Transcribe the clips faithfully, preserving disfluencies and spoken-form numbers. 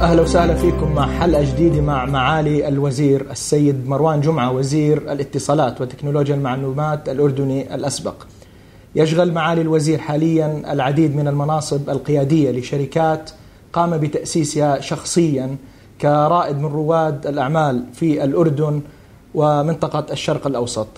أهلا وسهلا فيكم مع حلقة جديدة مع معالي الوزير السيد مروان جمعة وزير الاتصالات وتكنولوجيا المعلومات الأردني الأسبق. يشغل معالي الوزير حاليا العديد من المناصب القيادية لشركات قام بتأسيسها شخصيا كرائد من رواد الأعمال في الأردن ومنطقة الشرق الأوسط.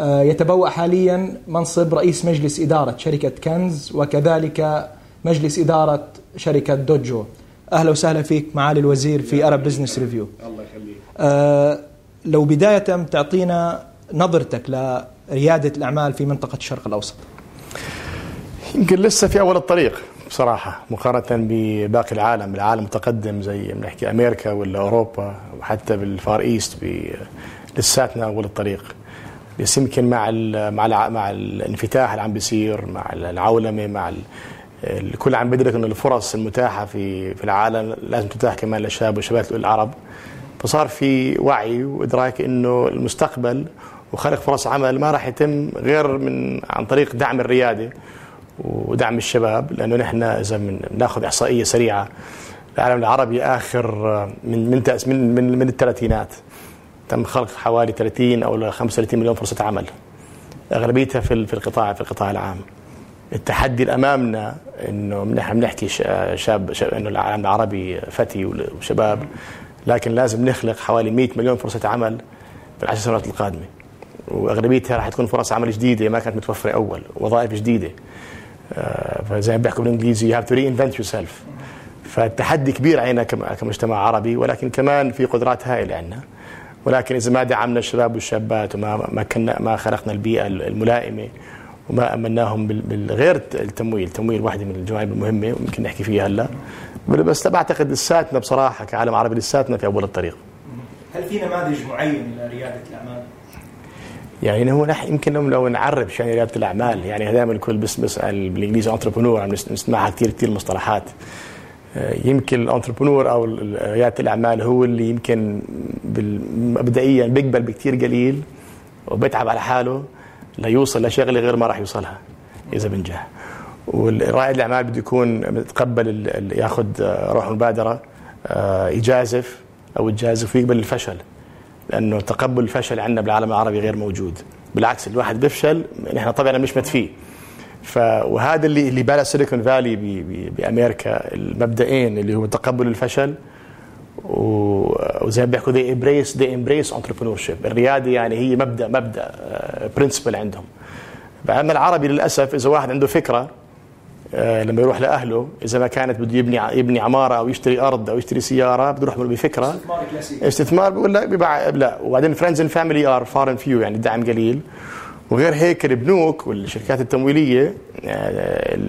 يتبوأ حاليا منصب رئيس مجلس إدارة شركة كنز وكذلك مجلس إدارة شركة دوجو. أهلا وسهلا فيك معالي الوزير في أرب بزنس ريفيو. الله يخليك. أه لو بداية تعطينا نظرتك لريادة الأعمال في منطقة الشرق الأوسط. يمكن لسه في أول الطريق بصراحة مقارنة بباقي العالم، العالم متقدم زي بنحكي أمريكا ولا أوروبا وحتى بالفار إيست لساتنا أول الطريق. بس يمكن مع ال مع ال مع الانفتاح اللي عم بيصير مع العولمة مع ال الكل عم بيدرك أن الفرص المتاحة في في العالم لازم تتاح كمان للشباب والشابات العرب، فصار في وعي وإدراك إنه المستقبل وخلق فرص عمل ما راح يتم غير من عن طريق دعم الريادة ودعم الشباب. لأنه نحن إذا بناخذ إحصائية سريعة، العالم العربي آخر من من من من, من الثلاثينات تم خلق حوالي ثلاثين أو خمسة وثلاثين مليون فرصة عمل، أغلبيتها في في القطاع في القطاع العام. التحدي اللي امامنا انه نحن بنحكي شاب, شاب انه العالم العربي فتي وشباب، لكن لازم نخلق حوالي مئة مليون فرصه عمل في العشر سنوات القادمه، واغلبيتها راح تكون فرص عمل جديده ما كانت متوفره اول، وظائف جديده. فزي ما بيحكوا بالانجليزي you have to reinvent yourself. فالتحدي كبير علينا كمجتمع عربي، ولكن كمان في قدرات هائله عندنا، ولكن اذا ما دعمنا الشباب والشابات وما ما كنا ما خلقنا البيئه الملائمه وما أمناهم بالغير التمويل. التمويل واحدة من الجوانب المهمة وممكن نحكي فيها هلا، بس بعتقد لساتنا بصراحة كعالم عربي لساتنا في أول الطريق. هل في نماذج معين لريادة الأعمال؟ يعني هو نحن يمكن لو نعرب شو يعني ريادة الأعمال، يعني دائما الكل بيسأل بالإنجليزي entrepreneur، عم نسمعها كثير كثير مصطلحات. يمكن الانتربرنور أو ريادة الأعمال هو اللي يمكن مبدئيا بيقبل بكثير قليل وبتعب على حاله لا يوصل لشغله غير ما راح يوصلها اذا بنجح. والرائد الاعمال بده يكون يتقبل ياخذ روح المبادره، يجازف او يجازف ويقبل الفشل، لانه تقبل الفشل عندنا بالعالم العربي غير موجود. بالعكس الواحد بيفشل نحن طبعا بنشمت فيه. فهذا اللي اللي باله سيليكون فالي بامريكا، المبدئين اللي هو تقبل الفشل وزي ما بيحكوا they embrace they embrace entrepreneurship. الريادة يعني هي مبدأ مبدأ برينسيبل عندهم. أما العربي للأسف إذا واحد عنده فكرة لما يروح لأهله، إذا ما كانت بده يبني يبني عمارة أو يشتري أرض أو يشتري سيارة، بده يروح بفكرة استثمار بيقول لا بيبع لا. وبعدين friends and family are far and few، يعني الدعم قليل. وغير هيك البنوك والشركات التمويلية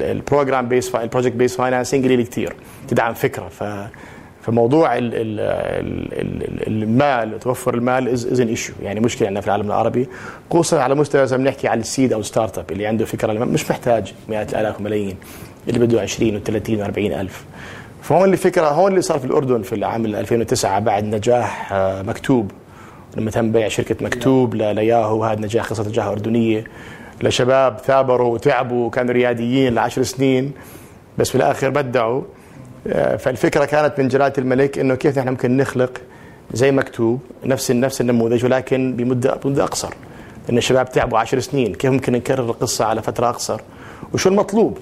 البروجرام بيس البروجكت بيس فاينانسينج قليل كتير تدعم فكرة. ف فموضوع ال ال ال المال توفر المال إذن إيشو يعني مشكلة عندنا في العالم العربي، خصوصا على مستوى زي ما بنحكي على السيد أو الستارت أب اللي عنده فكرة مش محتاج مئات الآلاف وملايين، اللي بده عشرين وثلاثين وأربعين ألف. فهون اللي فكرة هون اللي صار في الأردن في العام ألفين وتسعة بعد نجاح مكتوب، لما تم بيع شركة مكتوب لياهو. هذا نجاح قصة نجاح أردنية لشباب ثابروا وتعبوا وكانوا رياديين لعشر سنين بس في الآخر بدعوا. فالفكرة كانت من جلالة الملك إنه كيف نحن ممكن نخلق زي مكتوب نفس نفس النموذج ولكن بمدة بمدة أقصر، إن الشباب تعبوا عشر سنين كيف ممكن نكرر القصة على فترة أقصر وشو المطلوب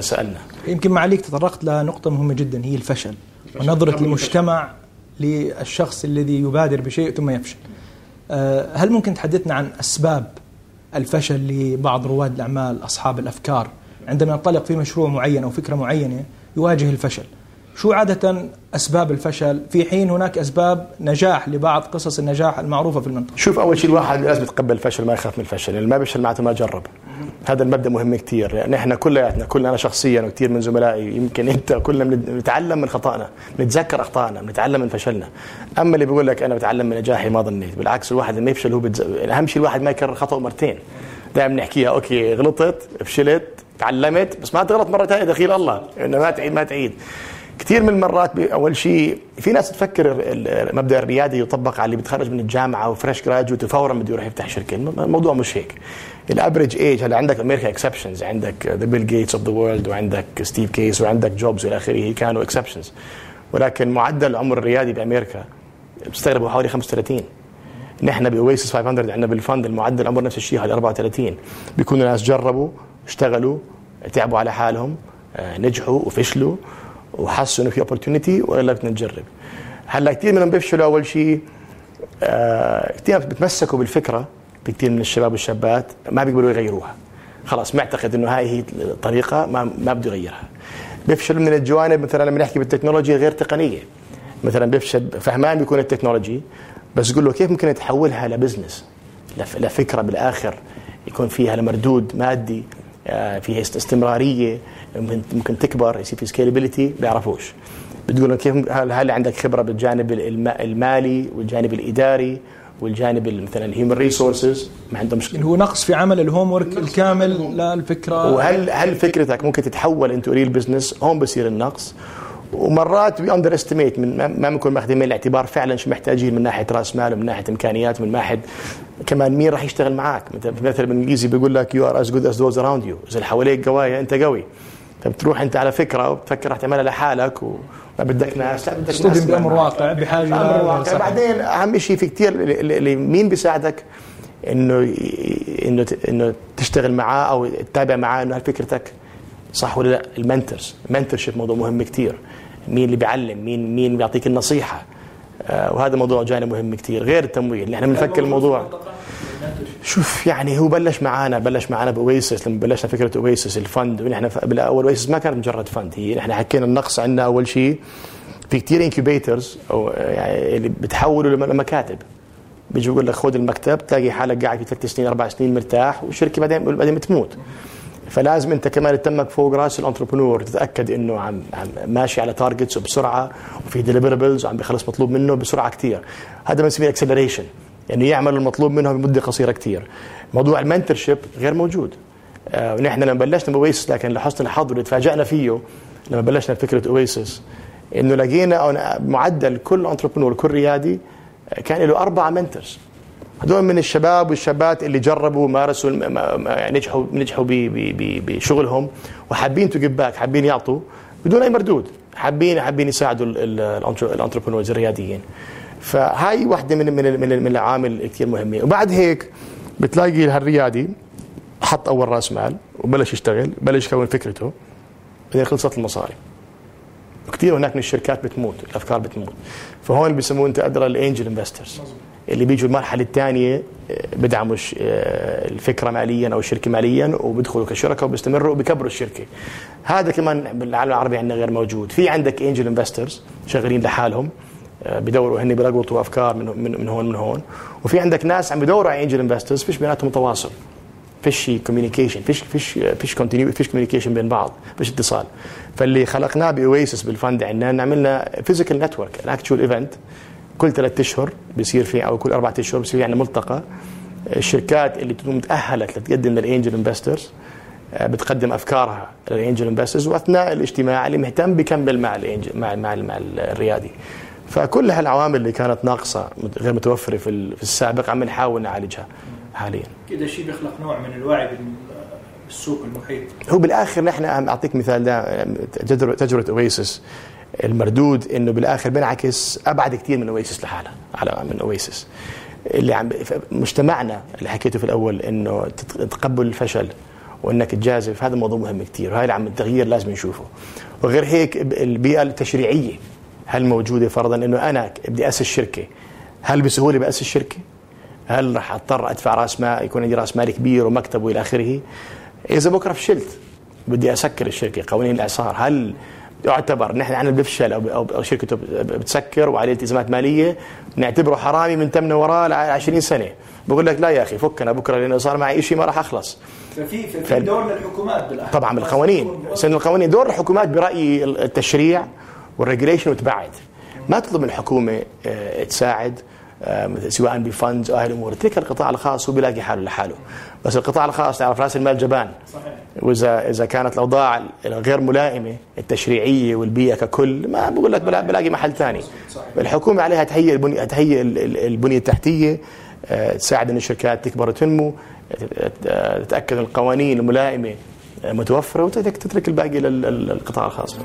سألنا. يمكن معاليك تطرقت لنقطة مهمة جدا هي الفشل ونظرة المجتمع للشخص الذي يبادر بشيء ثم يفشل. هل ممكن تحدثنا عن أسباب الفشل لبعض رواد الأعمال أصحاب الأفكار عندما ينطلق في مشروع معين أو فكرة معينة يواجه الفشل؟ شو عادة أسباب الفشل في حين هناك أسباب نجاح لبعض قصص النجاح المعروفة في المنطقة؟ شوف أول شيء الواحد لازم يتقبل الفشل، ما يخاف من الفشل، اللي ما بيفشل معناته ما جرب. هذا المبدأ مهم كتير، لأن إحنا كلياتنا كلنا أنا شخصيا وكتير من زملائي يمكن أنت كلنا بنتعلم من خطأنا، بنتذكر أخطائنا، بنتعلم من فشلنا. أما اللي بيقول لك أنا بتعلم من نجاحي ما ظنيت، بالعكس الواحد ما يفشل هو بتز... أهم شيء الواحد ما يكرر خطأه مرتين. دائما نحكيها أوكي غلطت فشلت تعلمت بس ما تغلط مرة ثانية دخيل الله إنه ما تعيد ما تعيد. كثير من المرات أول شيء في ناس تفكر مبدأ الريادة يطبق على اللي بتخرج من الجامعة وفريش جراجويت وفورا بده يروح يفتح شركة. الموضوع مش هيك. الأفريج إيج هلا عندك أمريكا إكسبشنز، عندك ذا بيل جيتس أوف ذا وورلد وعندك ستيف كيس وعندك جوبز والآخره كانوا إكسبشنز. ولكن معدل العمر الريادي بامريكا بيستغربوا حوالي خمسة وثلاثين. نحن باويسس خمسمائة عندنا بالفند المعدل العمر نفس الشيء حوالي أربعة وثلاثين. بيكونوا الناس جربوا، اشتغلوا، تعبوا على حالهم، نجحوا وفشلوا وحسوا انه في اوبورتونيتي ولا بدنا نجرب. هلا كثير منهم بيفشلوا اول شيء، كثير بتمسكوا بالفكره، كثير من الشباب والشابات ما بيقبلوا يغيروها، خلاص معتقد انه هاي هي الطريقه، ما ما بده يغيرها. بيفشل من الجوانب، مثلا لما نحكي بالتكنولوجيا غير تقنيه، مثلا بيفشل فهمان بيكون التكنولوجي، بس قل له كيف ممكن تحولها لبزنس، لفكره بالاخر يكون فيها مردود مادي، فيها استمراريه، ممكن تكبر، يصير في سكيلابيلتي. بيعرفوش. بتقول لهم كيف، هل عندك خبره بالجانب المالي والجانب الاداري والجانب مثلا الهيومن ريسورسز؟ ما عندهم مشكله. هو نقص في عمل الهوم ورك الكامل للفكره. وهل هل فكرتك ممكن تتحول انت ريل بزنس؟ هون بصير النقص. ومرات بي اندر استيميت، من ما بنكون ماخذين من الاعتبار فعلا شو محتاجين من ناحيه راس مال، ومن ناحيه امكانيات، ومن ناحيه كمان مين راح يشتغل معك. مثلا بالانجليزي بيقول لك يو ار از جود از ذوز اراوند يو، اذا اللي حواليك قوايا انت قوي. فبتروح انت على فكره وبتفكر راح تعملها لحالك وما بدك ناس، لا بدك ناس تستخدم بامر واقع، بحاجه لامر واقع. بعدين اهم شيء في كثير اللي مين بيساعدك انه انه انه تشتغل معاه او تتابع معاه انه هالفكرتك صح ولا لا. المنتورز، المنتورشيب موضوع مهم كتير، مين اللي بيعلم، مين مين بيعطيك النصيحه، آه وهذا موضوع جانب مهم كتير غير التمويل. احنا بنفكر الموضوع شوف، يعني هو بلش معانا بلش معانا باويسس، لما بلشنا فكره اويسس الفند، ونحن بالاول اويسس ما كانت مجرد فند، هي احنا حكينا النقص عندنا اول شيء في كتير انكيوبيترز او يعني اللي بتحولوا لمكاتب، بيجي بيقول لك خذ المكتب، تلاقي حالك قاعد في ثلاث سنين اربع سنين مرتاح، والشركه بعدين بعدين بتموت. فلازم انت كمان تتمك فوق راس الانتربرنور، تتاكد انه عم, عم ماشي على تارجتس وبسرعه، وفي ديليفربلز وعم بيخلص مطلوب منه بسرعه كتير. هذا بنسميه اكسلريشن، يعني يعمل المطلوب منه بمده قصيره كتير. موضوع المنتورشيب غير موجود. آه ونحن لما بلشنا باويسس، لكن لحسن الحظ اللي تفاجئنا فيه لما بلشنا بفكره اويسس انه لقينا معدل كل انتربرنور كل ريادي كان له اربعه منتورز. هذول من الشباب والشابات اللي جربوا ومارسوا، يعني نجحوا نجحوا بشغلهم وحابين تو جيف باك، حابين يعطوا بدون اي مردود، حابين حابين يساعدوا الانتربرنورز الرياديين. فهاي واحده من من من العوامل كثير مهمه. وبعد هيك بتلاقي هالريادي حط اول راس مال وبلش يشتغل، بلش يكون فكرته، بعدين خلصت المصاري، وكثير هناك من الشركات بتموت، الافكار بتموت. فهون بيسموه انت ادرى الانجل انفسترز، اللي بيجوا المرحله الثانيه بدعموا الفكره ماليا او الشركه ماليا، وبيدخلوا كشركه وبيستمروا وبيكبروا الشركه. هذا كمان بالعالم العربي عندنا غير موجود. في عندك انجل انفسترز شغالين لحالهم، بدوروا هن بيلقطوا افكار من من هون من هون، وفي عندك ناس عم بدوروا على انجل انفسترز، فيش بيناتهم تواصل، فيش كوميونيكيشن، فيش فيش فيش كونتينيو، فيش كوميونيكيشن بين بعض، فيش اتصال. فاللي خلقناه باويسس بالفند عندنا عملنا فيزيكال نتورك، ان اكتشوال ايفنت، كل ثلاثة أشهر بيصير في، أو كل أربعة أشهر بيصير في عندنا ملتقى. الشركات اللي تكون متأهلت لتقدم للإنجل إنفسترز بتقدم أفكارها للإنجل إنفسترز، وأثناء الاجتماع اللي مهتم بيكمل مع الإنجل مع مع مع الريادي. فكل هالعوامل اللي كانت ناقصة غير متوفرة في في السابق عم نحاول نعالجها حاليا. كده شيء بيخلق نوع من الوعي بالسوق المحيط. هو بالآخر نحن عم أعطيك مثال، ده تجربة أويسس، المردود انه بالاخر بنعكس ابعد كثير من اويسس لحالها على من اويسس. اللي عم مجتمعنا اللي حكيته في الاول انه تقبل الفشل وانك تجازف، هذا موضوع مهم كثير، وهي اللي عم التغيير لازم نشوفه. وغير هيك البيئه التشريعيه هل موجوده؟ فرضا انه انا بدي اسس شركه، هل بسهوله باسس شركه؟ هل راح اضطر ادفع راس مال، يكون عندي راس مال كبير ومكتب والى اخره؟ اذا بكره فشلت بدي اسكر الشركه، قوانين الاعصار، هل يعتبر نحن عنا بفشل أو أو شركته بتسكر وعليه التزامات مالية نعتبره حرامي من تمنا وراه لعشرين سنة؟ بقول لك لا يا أخي فكنا بكرة، لأنه صار معي إشي ما راح أخلص. ففي في دور للحكومات بالأحد طبعا، بالقوانين سن القوانين، دور الحكومات برأيي التشريع والريجوليشن وتبعد. ما تطلب من الحكومة تساعد سواء بفندز أو هالأمور، تلك القطاع الخاص وبيلاقي حاله لحاله. بس القطاع الخاص تعرف راس المال جبان، وإذا إذا كانت الأوضاع غير ملائمة التشريعية والبيئة ككل، ما بقول لك بلاقي محل ثاني. الحكومة عليها تهيئ البنية، تهيئ البنية التحتية، تساعد أن الشركات تكبر وتنمو، تتأكد القوانين الملائمة متوفرة، وتترك الباقي للقطاع الخاص.